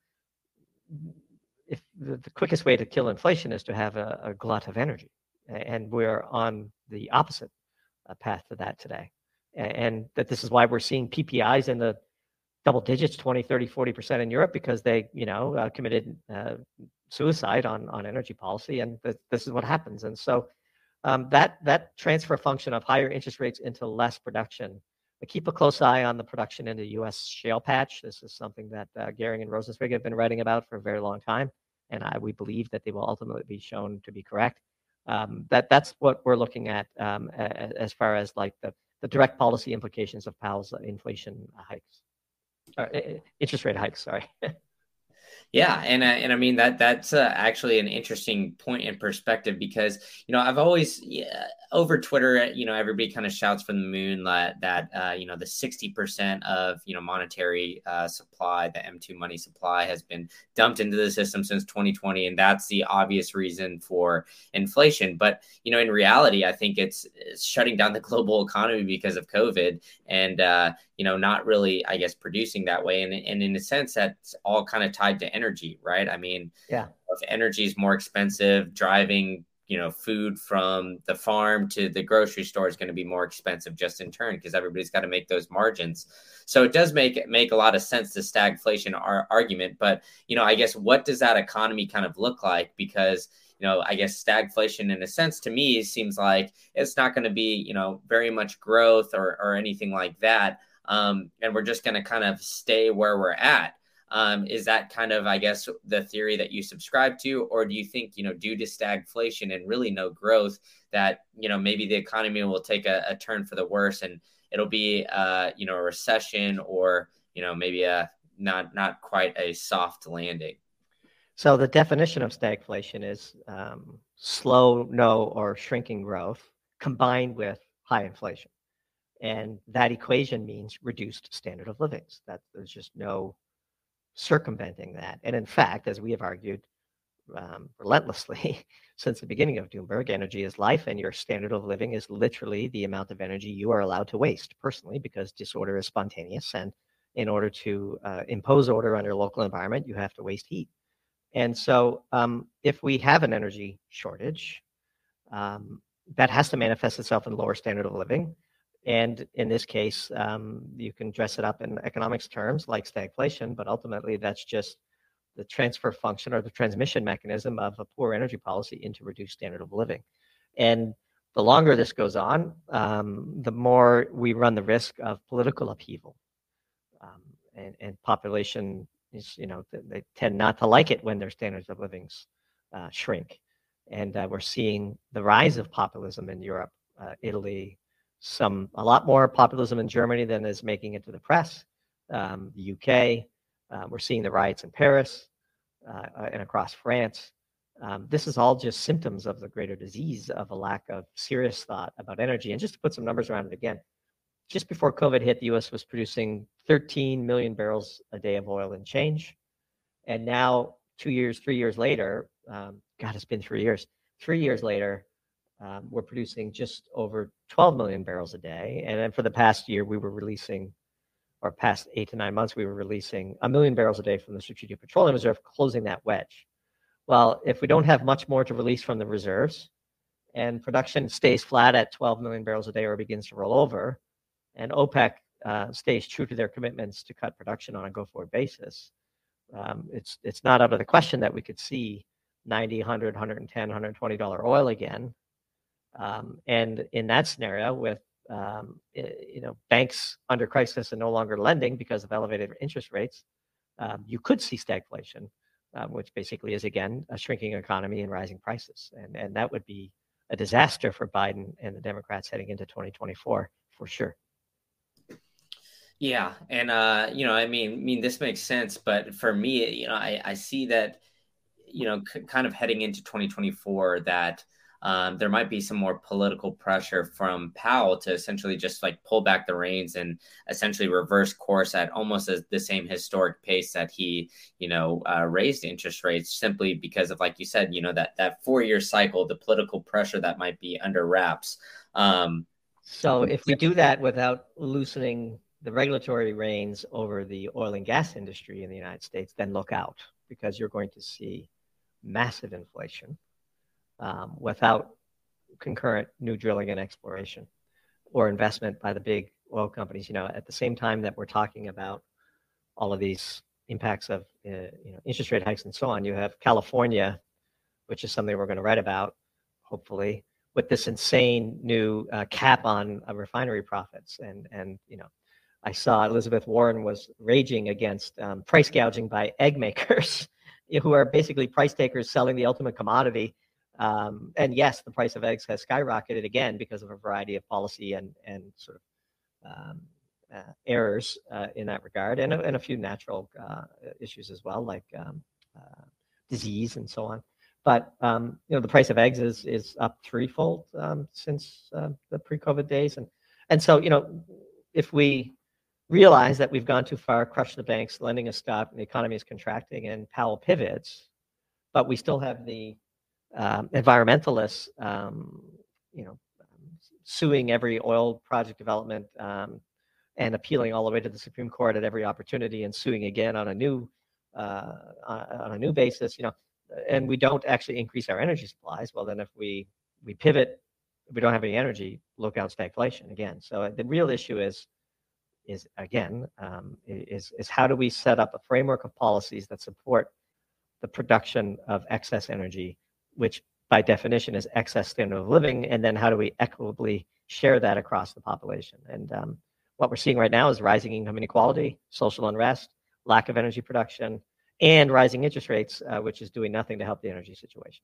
if the, the quickest way to kill inflation is to have a, a glut of energy, and we're on the opposite path to that today, and, and that this is why we're seeing P P Is in the double digits, twenty, thirty, forty percent in Europe, because they, you know, uh, committed uh, suicide on on energy policy, and th- this is what happens, and so. Um, that that transfer function of higher interest rates into less production. We keep a close eye on the production in the U S shale patch. This is something that uh, Gehring and Rosenzweig have been writing about for a very long time, and I, we believe that they will ultimately be shown to be correct. Um, that that's what we're looking at um, a, as far as like the, the direct policy implications of Powell's inflation hikes, or, uh, interest rate hikes. Sorry. Yeah. And I, and I mean, that that's uh, actually an interesting point in perspective, because, you know, I've always yeah, over Twitter, you know, everybody kind of shouts from the moon that, that uh, you know, the sixty percent of, you know, monetary uh, supply, the M two money supply has been dumped into the system since twenty twenty. And that's the obvious reason for inflation. But, you know, in reality, I think it's, it's shutting down the global economy because of COVID and, uh, you know, not really, I guess, producing that way. And, and in a sense, that's all kind of tied to energy, right? I mean, yeah, if energy is more expensive, driving, you know, food from the farm to the grocery store is going to be more expensive just in turn, because everybody's got to make those margins. So it does make make a lot of sense, the stagflation ar- argument. But, you know, I guess what does that economy kind of look like? Because, you know, I guess stagflation in a sense to me seems like it's not going to be, you know, very much growth or, or anything like that. Um, and we're just going to kind of stay where we're at. Um, is that kind of, I guess, the theory that you subscribe to? Or do you think, you know, due to stagflation and really no growth that, you know, maybe the economy will take a, a turn for the worse and it'll be, uh, you know, a recession or, you know, maybe a not not quite a soft landing? So the definition of stagflation is um, slow, no, or shrinking growth combined with high inflation. And that equation means reduced standard of living. That there's just no circumventing that. And in fact, as we have argued um, relentlessly since the beginning of Doomberg, energy is life, and your standard of living is literally the amount of energy you are allowed to waste personally, because disorder is spontaneous. And in order to uh, impose order on your local environment, you have to waste heat. And so um, if we have an energy shortage, um, that has to manifest itself in lower standard of living. And in this case, um, you can dress it up in economics terms like stagflation, but ultimately that's just the transfer function or the transmission mechanism of a poor energy policy into reduced standard of living. And the longer this goes on, um, the more we run the risk of political upheaval. Um, and, and population is, you know, they tend not to like it when their standards of living uh, shrink. And uh, we're seeing the rise of populism in Europe, uh, Italy, Some a lot more populism in Germany than is making it to the press. Um, the U K, uh, we're seeing the riots in Paris uh, and across France. Um, this is all just symptoms of the greater disease of a lack of serious thought about energy. And just to put some numbers around it again, just before COVID hit, the U S was producing thirteen million barrels a day of oil and change. And now, two years, three years later, um, God, it's been three years, three years later, Um, we're producing just over twelve million barrels a day. And then for the past year, we were releasing, or past eight to nine months, we were releasing a million barrels a day from the Strategic Petroleum Reserve, closing that wedge. Well, if we don't have much more to release from the reserves and production stays flat at twelve million barrels a day or begins to roll over, and OPEC uh, stays true to their commitments to cut production on a go-forward basis, um, it's it's not out of the question that we could see ninety, one hundred, one ten, one twenty dollars oil again. Um, and in that scenario, with um, you know banks under crisis and no longer lending because of elevated interest rates, um, you could see stagflation, um, which basically is, again, a shrinking economy and rising prices. And, and that would be a disaster for Biden and the Democrats heading into twenty twenty-four, for sure. Yeah. And, uh, you know, I mean, I mean, this makes sense. But for me, you know, I, I see that, you know, c- kind of heading into twenty twenty-four, that um, there might be some more political pressure from Powell to essentially just like pull back the reins and essentially reverse course at almost as the same historic pace that he, you know, uh, raised interest rates, simply because of, like you said, you know, that that four year cycle, the political pressure that might be under wraps. Um, so if we do that without loosening the regulatory reins over the oil and gas industry in the United States, then look out, because you're going to see massive inflation um, without concurrent new drilling and exploration or investment by the big oil companies. You know, at the same time that we're talking about all of these impacts of uh, you know interest rate hikes and so on, you have California, which is something we're going to write about, hopefully, with this insane new uh, cap on uh, refinery profits. And and you know. I saw Elizabeth Warren was raging against um, price gouging by egg makers, who are basically price takers selling the ultimate commodity. Um, and yes, the price of eggs has skyrocketed again because of a variety of policy and and sort of um, uh, errors uh, in that regard, and, and a few natural uh, issues as well, like um, uh, disease and so on. But um, you know, the price of eggs is is up threefold um, since uh, the pre-COVID days, and and so you know, if we realize that we've gone too far, crush the banks, lending has stopped, and the economy is contracting, and Powell pivots, but we still have the um, environmentalists, um, you know, suing every oil project development um, and appealing all the way to the Supreme Court at every opportunity, and suing again on a new uh, on a new basis, you know, and we don't actually increase our energy supplies. Well, then if we we pivot, we don't have any energy. Look out, stagflation again. So the real issue is. is again, um, is, is how do we set up a framework of policies that support the production of excess energy, which by definition is excess standard of living, and then how do we equitably share that across the population? And um, what we're seeing right now is rising income inequality, social unrest, lack of energy production, and rising interest rates, uh, which is doing nothing to help the energy situation.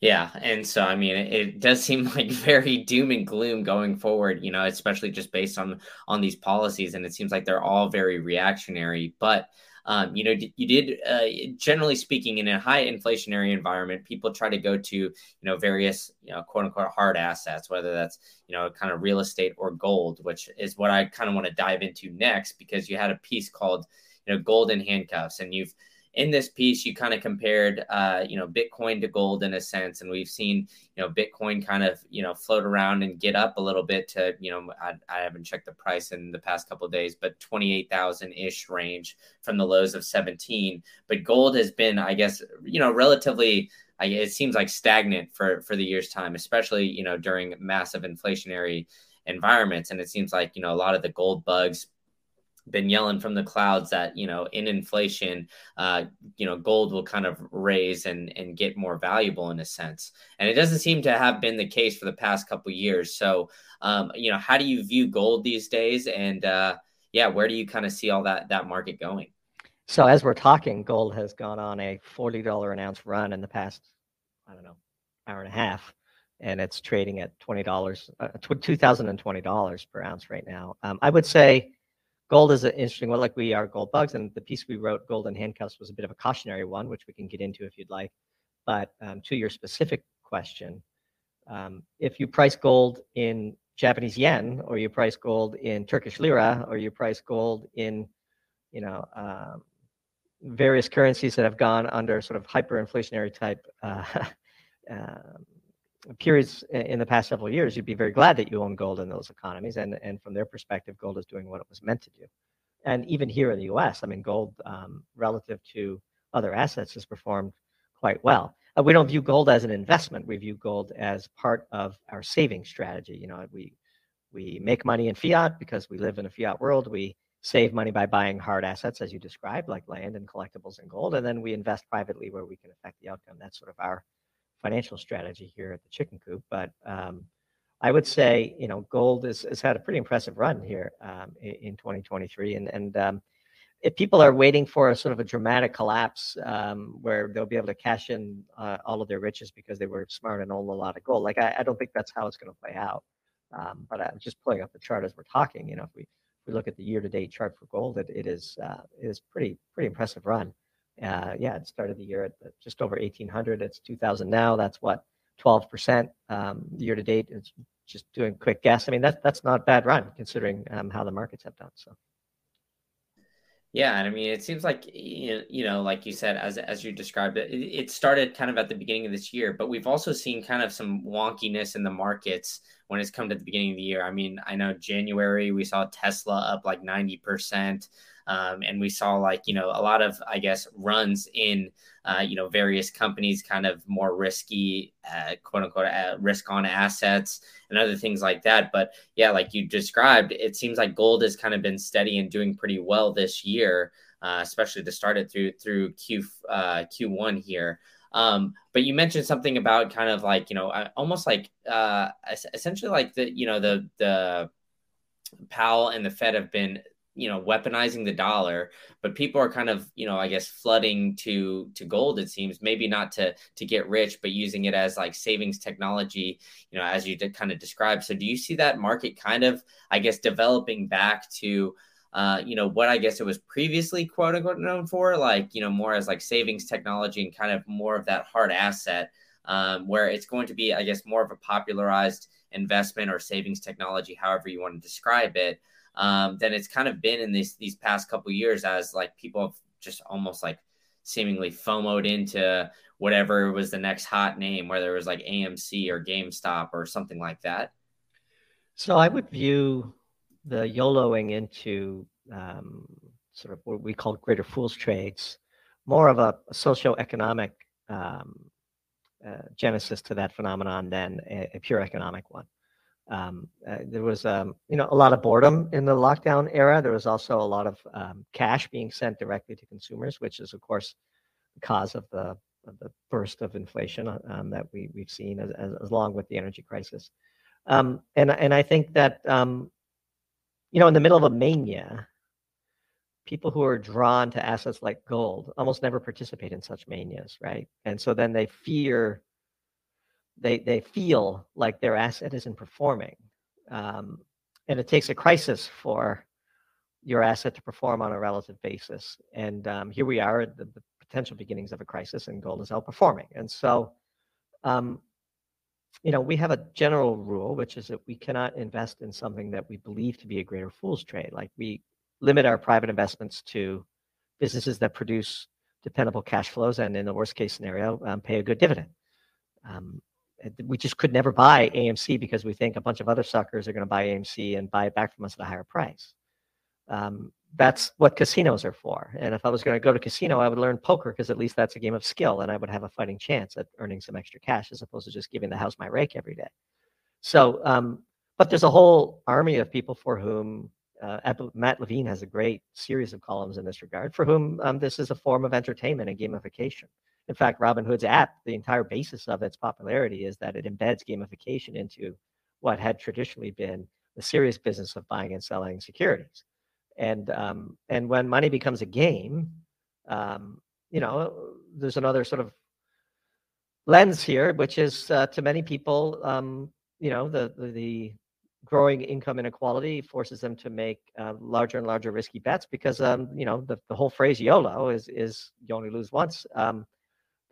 Yeah. And so, I mean, it, it does seem like very doom and gloom going forward, you know, especially just based on on these policies. And it seems like they're all very reactionary. But, um, you know, d- you did uh, generally speaking, in a high inflationary environment, people try to go to, you know, various, you know, quote unquote hard assets, whether that's, you know, kind of real estate or gold, which is what I kind of want to dive into next, because you had a piece called, you know, Gold in Handcuffs, and you've in this piece, you kind of compared, uh, you know, Bitcoin to gold in a sense. And we've seen, you know, Bitcoin kind of, you know, float around and get up a little bit to, you know, I, I haven't checked the price in the past couple of days, but twenty-eight thousand ish range from the lows of seventeen. But gold has been, I guess, you know, relatively, I, it seems like stagnant for, for the year's time, especially, you know, during massive inflationary environments. And it seems like, you know, a lot of the gold bugs been yelling from the clouds that, you know, in inflation, uh, you know, gold will kind of raise and, and get more valuable in a sense. And it doesn't seem to have been the case for the past couple of years. So, um, you know, how do you view gold these days? And uh, yeah, where do you kind of see all that, that market going? So as we're talking, gold has gone on a forty dollars an ounce run in the past, I don't know, hour and a half. And it's trading at twenty dollars, uh, two thousand twenty dollars per ounce right now. Um, I would say, gold is an interesting one, like we are gold bugs, and the piece we wrote, Gold in Handcuffs, was a bit of a cautionary one, which we can get into if you'd like. But um, to your specific question, um, if you price gold in Japanese yen, or you price gold in Turkish lira, or you price gold in, you know, um, various currencies that have gone under sort of hyperinflationary type uh, um, periods in the past several years, you'd be very glad that you own gold in those economies. And, and from their perspective, gold is doing what it was meant to do. And even here in the U S, I mean, gold um, relative to other assets has performed quite well. Uh, we don't view gold as an investment. We view gold as part of our saving strategy. You know, we we make money in fiat because we live in a fiat world. We save money by buying hard assets, as you described, like land and collectibles and gold. And then we invest privately where we can affect the outcome. That's sort of our financial strategy here at the chicken coop. But um, I would say, you know, gold is, has had a pretty impressive run here um, in twenty twenty-three. And, and um, if people are waiting for a sort of a dramatic collapse um, where they'll be able to cash in uh, all of their riches because they were smart and owned a lot of gold, like I, I don't think that's how it's going to play out. Um, but I'm just pulling up the chart as we're talking. You know, if we, if we look at the year-to-date chart for gold, it, it is uh, it is pretty pretty impressive run. Uh, yeah, it started the year at just over eighteen hundred. It's two thousand now. That's what, twelve percent um, year-to-date. It's just doing quick guess. I mean, that that's not a bad run considering um, how the markets have done. So. Yeah, and I mean, it seems like, you know, like you said, as as you described it, it started kind of at the beginning of this year, but we've also seen kind of some wonkiness in the markets when it's come to the beginning of the year. I mean, I know January, we saw Tesla up like ninety percent, um, and we saw like, you know, a lot of, I guess, runs in, uh, you know, various companies, kind of more risky, uh, quote unquote, uh, risk on assets and other things like that. But yeah, like you described, it seems like gold has kind of been steady and doing pretty well this year, uh, especially to start it through through Q, uh, Q one here. Um, but you mentioned something about kind of like, you know, almost like, uh, essentially like the, you know, the, the Powell and the Fed have been, you know, weaponizing the dollar, but people are kind of, you know, I guess flooding to, to gold, it seems, maybe not to, to get rich, but using it as like savings technology, you know, as you did kind of describe. So do you see that market kind of, I guess, developing back to, Uh, you know, what I guess it was previously, quote unquote, known for, like, you know, more as like savings technology and kind of more of that hard asset, um, where it's going to be, I guess, more of a popularized investment or savings technology, however you want to describe it, um, than it's kind of been in these these past couple of years, as like people have just almost like seemingly FOMO'd into whatever was the next hot name, whether it was like A M C or GameStop or something like that. So I would view the YOLOing into um, sort of what we call greater fool's trades, more of a, a socioeconomic um, uh, genesis to that phenomenon than a, a pure economic one. Um, uh, there was, um, you know, a lot of boredom in the lockdown era. There was also a lot of um, cash being sent directly to consumers, which is, of course, the cause of the, of the burst of inflation um, that we, we've seen, as, as, as along with the energy crisis. Um, and, and I think that, um, you know, in the middle of a mania, people who are drawn to assets like gold almost never participate in such manias, right? And so then they fear, they they feel like their asset isn't performing. Um, and it takes a crisis for your asset to perform on a relative basis. And um, here we are at the, the potential beginnings of a crisis, and gold is outperforming. And so, um, you know, we have a general rule, which is that we cannot invest in something that we believe to be a greater fool's trade. Like, we limit our private investments to businesses that produce dependable cash flows and, in the worst case scenario, um, pay a good dividend. Um, we just could never buy A M C because we think a bunch of other suckers are going to buy A M C and buy it back from us at a higher price. Um, that's what casinos are for. And if I was going to go to casino, I would learn poker, because at least that's a game of skill, and I would have a fighting chance at earning some extra cash as opposed to just giving the house my rake every day. So, um, but there's a whole army of people for whom, uh, Matt Levine has a great series of columns in this regard, for whom um, this is a form of entertainment and gamification. In fact, Robinhood's app, the entire basis of its popularity is that it embeds gamification into what had traditionally been the serious business of buying and selling securities. And um, and when money becomes a game, um, you know, there's another sort of lens here, which is uh, to many people, um, you know, the, the the growing income inequality forces them to make uh, larger and larger risky bets because, um, you know, the, the whole phrase YOLO is is you only lose once. Um,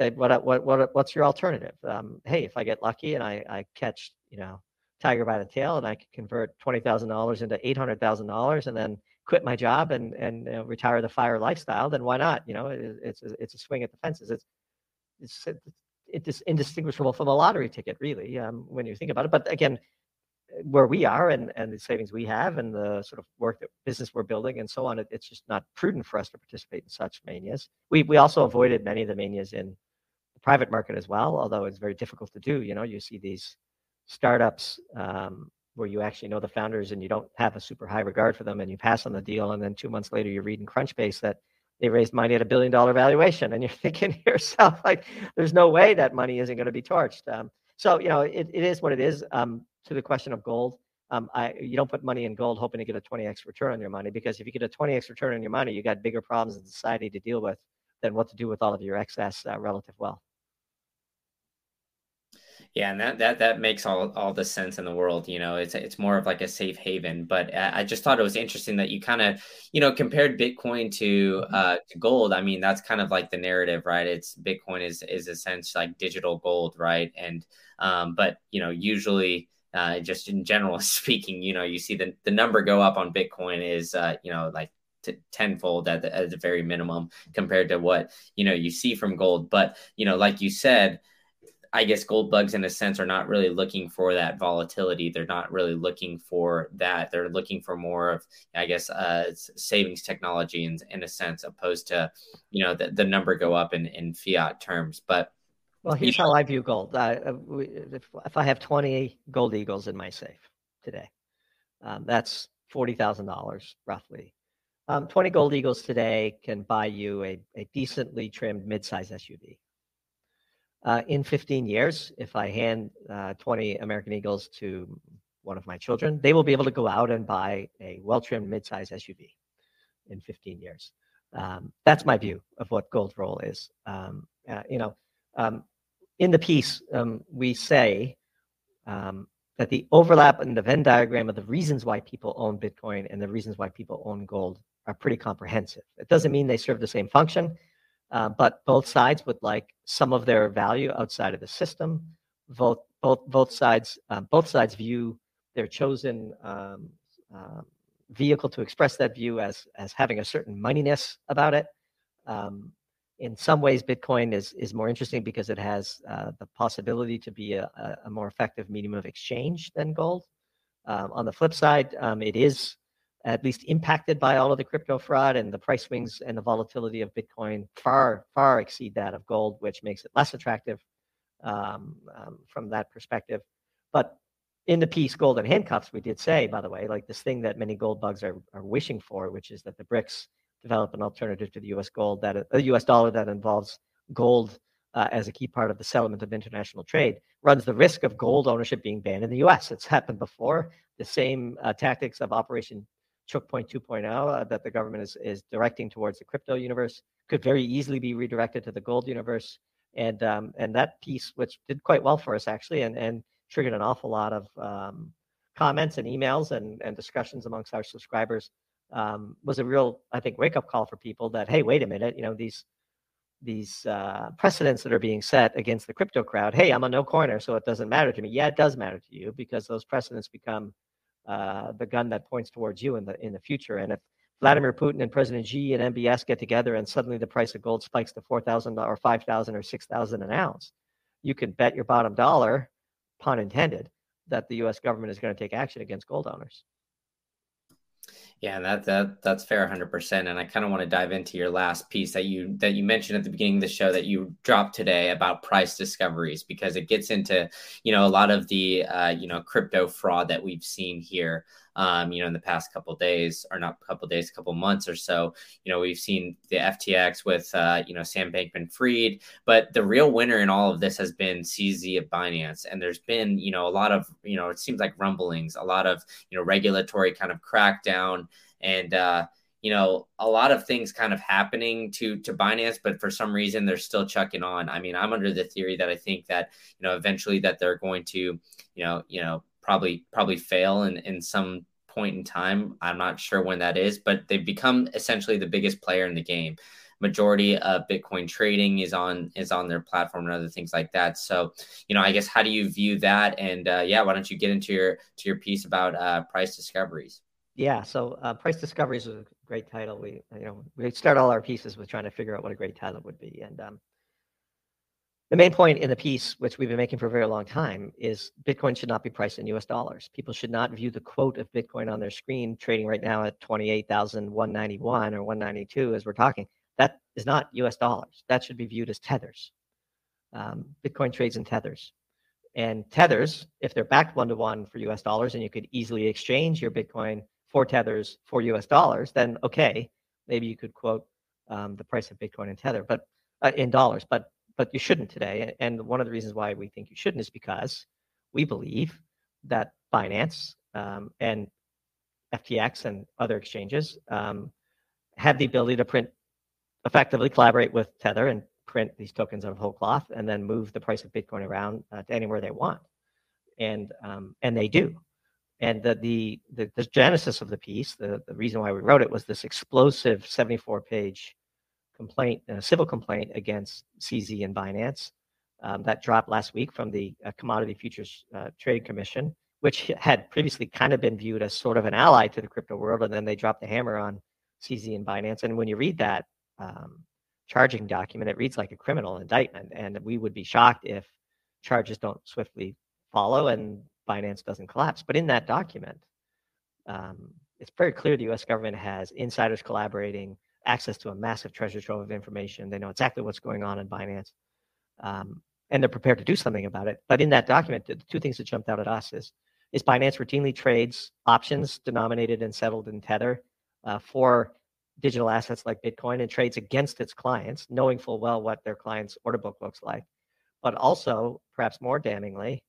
that what what what what's your alternative? Um, hey, if I get lucky and I I catch, you know, tiger by the tail, and I can convert twenty thousand dollars into eight hundred thousand dollars, and then quit my job and and you know, retire the FIRE lifestyle, then why not? You know, it, it's it's a swing at the fences. It's it's it's indistinguishable from a lottery ticket, really, um, when you think about it. But again, where we are and, and the savings we have and the sort of work that business we're building and so on, it, it's just not prudent for us to participate in such manias. We we also avoided many of the manias in the private market as well, although it's very difficult to do. You know, you see these startups um, where you actually know the founders and you don't have a super high regard for them and you pass on the deal. And then two months later, you read in Crunchbase that they raised money at a billion dollar valuation. And you're thinking to yourself, like, there's no way that money isn't going to be torched. Um, so, you know, it, it is what it is. Um, to the question of gold, um, I, you don't put money in gold hoping to get a twenty X return on your money, because if you get a twenty X return on your money, you got bigger problems in society to deal with than what to do with all of your excess uh, relative wealth. Yeah, and that that that makes all all the sense in the world. You know, it's it's more of like a safe haven. But I just thought it was interesting that you kind of, you know, compared Bitcoin to uh, to gold. I mean, that's kind of like the narrative, right? It's Bitcoin is is essentially like digital gold, right? And um, but you know, usually uh, just in general speaking, you know, you see the the number go up on Bitcoin is uh, you know like. To tenfold at the, at the very minimum compared to what, you know, you see from gold. But, you know, like you said, I guess gold bugs in a sense are not really looking for that volatility. They're not really looking for that. They're looking for more of, I guess, uh, savings technology in, in a sense, opposed to, you know, the, the number go up in, in fiat terms. But well, here's how I view gold. Uh, if, if I have twenty gold eagles in my safe today, um, that's forty thousand dollars roughly. Um, twenty gold eagles today can buy you a, a decently trimmed midsize S U V. Uh, in fifteen years, if I hand uh, twenty American eagles to one of my children, they will be able to go out and buy a well-trimmed midsize S U V in fifteen years. Um, that's my view of what gold's role is. Um, uh, you know, um, in the piece, um, we say um, that the overlap in the Venn diagram of the reasons why people own Bitcoin and the reasons why people own gold are pretty comprehensive. It doesn't mean they serve the same function, uh, but both sides would like some of their value outside of the system. Both both both sides uh, both sides view their chosen um, uh, vehicle to express that view as as having a certain moneyness about it. Um, in some ways, Bitcoin is is more interesting because it has uh, the possibility to be a, a more effective medium of exchange than gold. Um, on the flip side, um, it is at least impacted by all of the crypto fraud, and the price swings and the volatility of Bitcoin far, far exceed that of gold, which makes it less attractive um, um, from that perspective. But in the piece, Gold and Handcuffs, we did say, by the way, like this thing that many gold bugs are, are wishing for, which is that the B R I C S develop an alternative to the U S gold, that a U S dollar that involves gold uh, as a key part of the settlement of international trade, runs the risk of gold ownership being banned in the U S. It's happened before. The same uh, tactics of Operation Choke Point two point oh uh, that the government is, is directing towards the crypto universe could very easily be redirected to the gold universe. And um, and that piece, which did quite well for us, actually, and, and triggered an awful lot of um, comments and emails and, and discussions amongst our subscribers, um, was a real, I think, wake-up call for people that, hey, wait a minute, you know, these these uh, precedents that are being set against the crypto crowd, hey, I'm a no-coiner, so it doesn't matter to me. Yeah, it does matter to you, because those precedents become Uh, the gun that points towards you in the in the future. And if Vladimir Putin and President Xi and M B S get together and suddenly the price of gold spikes to four thousand or five thousand or six thousand an ounce, you can bet your bottom dollar, pun intended, that the U S government is going to take action against gold owners. Yeah, that that that's fair, one hundred percent. And I kind of want to dive into your last piece that you that you mentioned at the beginning of the show that you dropped today about price discoveries, because it gets into, you know, a lot of the, uh, you know, crypto fraud that we've seen here, um, you know, in the past couple of days or not couple of days, couple of months or so. You know, we've seen the F T X with, uh, you know, Sam Bankman-Fried. But the real winner in all of this has been C Z at Binance. And there's been, you know, a lot of, you know, it seems like rumblings, a lot of, you know, regulatory kind of crackdown. And, uh, you know, a lot of things kind of happening to to Binance, but for some reason they're still chucking on. I mean, I'm under the theory that I think that, you know, eventually that they're going to, you know, you know, probably probably fail in, in some point in time. I'm not sure when that is, but they've become essentially the biggest player in the game. Majority of Bitcoin trading is on is on their platform and other things like that. So, you know, I guess, how do you view that? And uh, yeah, why don't you get into your to your piece about uh, price discoveries? Yeah, so uh, Price Discoveries was a great title. We, you know, we start all our pieces with trying to figure out what a great title would be. And um, The main point in the piece, which we've been making for a very long time, is Bitcoin should not be priced in U S dollars. People should not view the quote of Bitcoin on their screen trading right now at twenty-eight thousand one hundred ninety-one or one ninety-two as we're talking. That is not U S dollars. That should be viewed as tethers. Um, Bitcoin trades in tethers. And tethers, if they're backed one-to-one for U S dollars and you could easily exchange your Bitcoin for tethers for U S dollars, then okay, maybe you could quote um, the price of Bitcoin in tether, but uh, in dollars, but but you shouldn't today. And one of the reasons why we think you shouldn't is because we believe that Binance um, and F T X and other exchanges um, have the ability to print, effectively collaborate with Tether and print these tokens out of whole cloth and then move the price of Bitcoin around uh, to anywhere they want. And um, and they do. And the, the, the, the genesis of the piece, the, the reason why we wrote it, was this explosive seventy-four page complaint, uh, civil complaint against C Z and Binance um, that dropped last week from the uh, Commodity Futures uh, Trade Commission, which had previously kind of been viewed as sort of an ally to the crypto world. And then they dropped the hammer on C Z and Binance. And when you read that um, charging document, it reads like a criminal indictment. And we would be shocked if charges don't swiftly follow and Binance doesn't collapse. But in that document, um, it's very clear the U S government has insiders collaborating, access to a massive treasure trove of information. They know exactly what's going on in Binance, um, and they're prepared to do something about it. But in that document, the two things that jumped out at us is, is Binance routinely trades options denominated and settled in Tether uh, for digital assets like Bitcoin, and trades against its clients, knowing full well what their clients' order book looks like. But also, perhaps more damningly,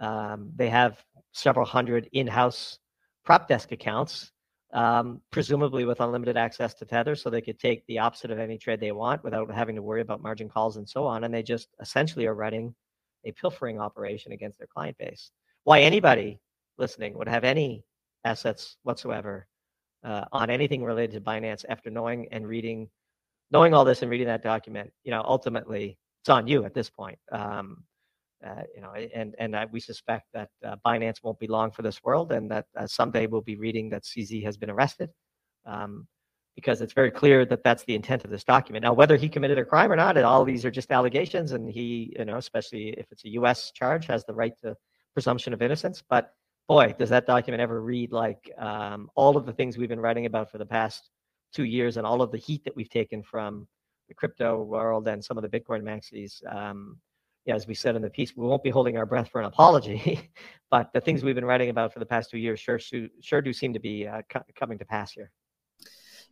um, they have several hundred in-house prop desk accounts, um, presumably with unlimited access to Tether, so they could take the opposite of any trade they want without having to worry about margin calls and so on. And they just essentially are running a pilfering operation against their client base. Why anybody listening would have any assets whatsoever uh, on anything related to Binance after knowing and reading, knowing all this and reading that document, you know, ultimately it's on you at this point. Um, Uh, you know, and and I, we suspect that uh, Binance won't be long for this world, and that uh, someday we'll be reading that C Z has been arrested, um, because it's very clear that that's the intent of this document. Now, whether he committed a crime or not, and all these are just allegations, and he, you know, especially if it's a U S charge, has the right to presumption of innocence. But boy, does that document ever read like um, all of the things we've been writing about for the past two years, and all of the heat that we've taken from the crypto world and some of the Bitcoin maxis. Um, Yeah, as we said in the piece, we won't be holding our breath for an apology, but the things we've been writing about for the past two years sure sure do seem to be uh, co- coming to pass here.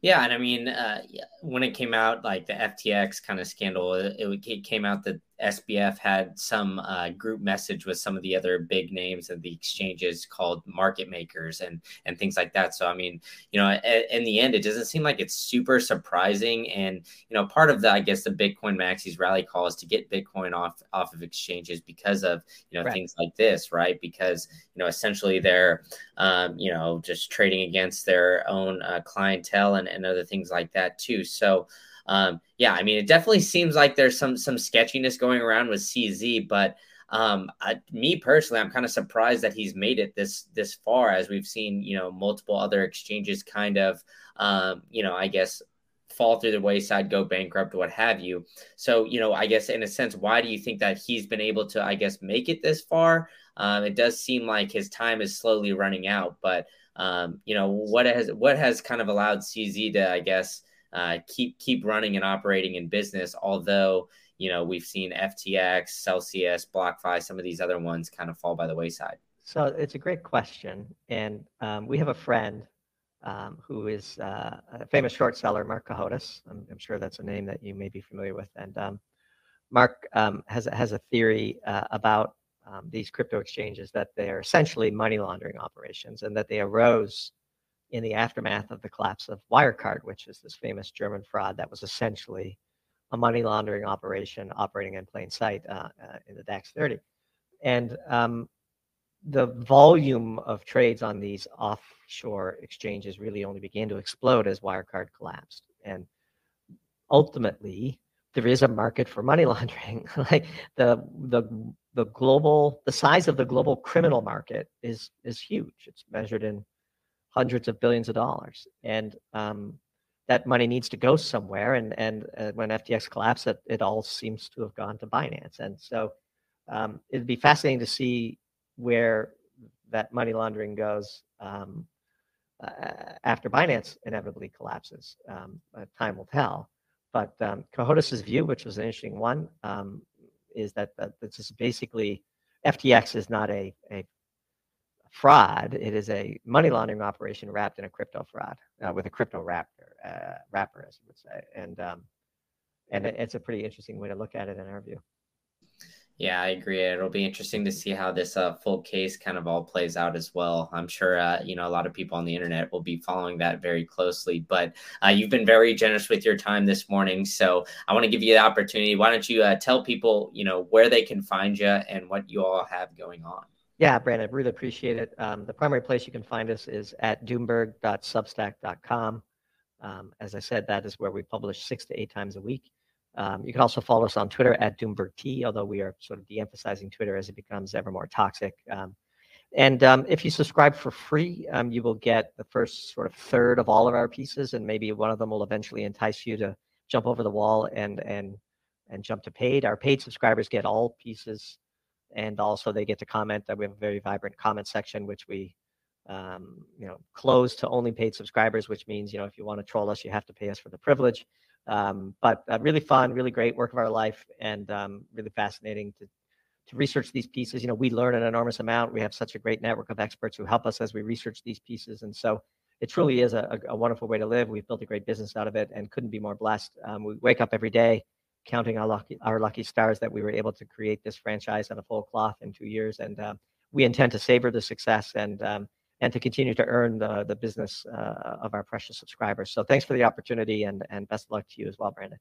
Yeah, and I mean, uh, when it came out, like the F T X kind of scandal, it, it came out that S B F had some uh, group message with some of the other big names of the exchanges called market makers and and things like that. So, I mean, you know, a, in the end, it doesn't seem like it's super surprising. And, you know, part of the, I guess, the Bitcoin Maxis rally call is to get Bitcoin off off of exchanges because of, you know, right. things like this, right? Because, you know, essentially they're, um, you know, just trading against their own uh, clientele and, and other things like that, too. So, Um, yeah, I mean, it definitely seems like there's some some sketchiness going around with C Z, but um, I, me personally, I'm kind of surprised that he's made it this this far, as we've seen, you know, multiple other exchanges kind of, um, you know, I guess, fall through the wayside, go bankrupt, what have you. So, you know, I guess in a sense, why do you think that he's been able to, I guess, make it this far? Um, it does seem like his time is slowly running out, but, um, you know, what has what has kind of allowed C Z to, I guess, Uh, keep keep running and operating in business, although, you know, we've seen F T X, Celsius, BlockFi, some of these other ones kind of fall by the wayside? So it's a great question. And um, we have a friend um, who is uh, a famous short seller, Mark Kahotis. I'm, I'm sure that's a name that you may be familiar with. And um, Mark um, has, has a theory uh, about um, these crypto exchanges, that they are essentially money laundering operations and that they arose in the aftermath of the collapse of Wirecard, which is this famous German fraud that was essentially a money laundering operation operating in plain sight uh, uh, in the DAX thirty. And um, the volume of trades on these offshore exchanges really only began to explode as Wirecard collapsed. And ultimately, there is a market for money laundering. Like the the the global, the size of the global criminal market is is huge. It's measured in hundreds of billions of dollars. And um, that money needs to go somewhere. And and uh, when F T X collapsed, it, it all seems to have gone to Binance. And so um, it'd be fascinating to see where that money laundering goes um, uh, after Binance inevitably collapses. Um, uh, time will tell. But um, Kohotis's view, which was an interesting one, um, is that uh, this is basically F T X is not a, a fraud. It is a money laundering operation wrapped in a crypto fraud uh, with a crypto wrapper, uh, wrapper, as you would say. And um, and it, it's a pretty interesting way to look at it in our view. Yeah, I agree. It'll be interesting to see how this uh, full case kind of all plays out as well. I'm sure, uh, you know, a lot of people on the internet will be following that very closely. But uh, you've been very generous with your time this morning, so I want to give you the opportunity. Why don't you uh, tell people, you know, where they can find you and what you all have going on? Yeah, Brandon, I really appreciate it. Um, the primary place you can find us is at doomberg dot substack dot com. Um, as I said, that is where we publish six to eight times a week. Um, you can also follow us on Twitter at DoombergT, although we are sort of de-emphasizing Twitter as it becomes ever more toxic. Um, and um, if you subscribe for free, um, you will get the first sort of third of all of our pieces, and maybe one of them will eventually entice you to jump over the wall and and and jump to paid. Our paid subscribers get all pieces, and also they get to comment. That we have a very vibrant comment section, which we um, you know close to only paid subscribers, which means you know if you want to troll us, you have to pay us for the privilege. Um, but uh, really fun, really great work of our life, and um, really fascinating to to research these pieces. You know, we learn an enormous amount. We have such a great network of experts who help us as we research these pieces. And so it truly is a, a wonderful way to live. We've built a great business out of it and couldn't be more blessed. Um, we wake up every day counting our lucky, our lucky stars that we were able to create this franchise on a full cloth in two years. And um, we intend to savor the success and um, and to continue to earn the, the business uh, of our precious subscribers. So thanks for the opportunity, and, and best of luck to you as well, Brandon.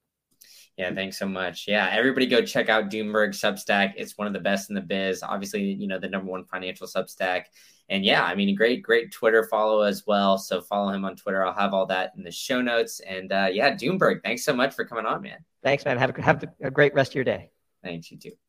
Yeah, thanks so much. Yeah, everybody go check out Doomberg Substack. It's one of the best in the biz. Obviously, you know, the number one financial Substack. And yeah, I mean, great, great Twitter follow as well. So follow him on Twitter. I'll have all that in the show notes. And uh, yeah, Doomberg, thanks so much for coming on, man. Thanks, man. Have a, have a great rest of your day. Thanks, you too.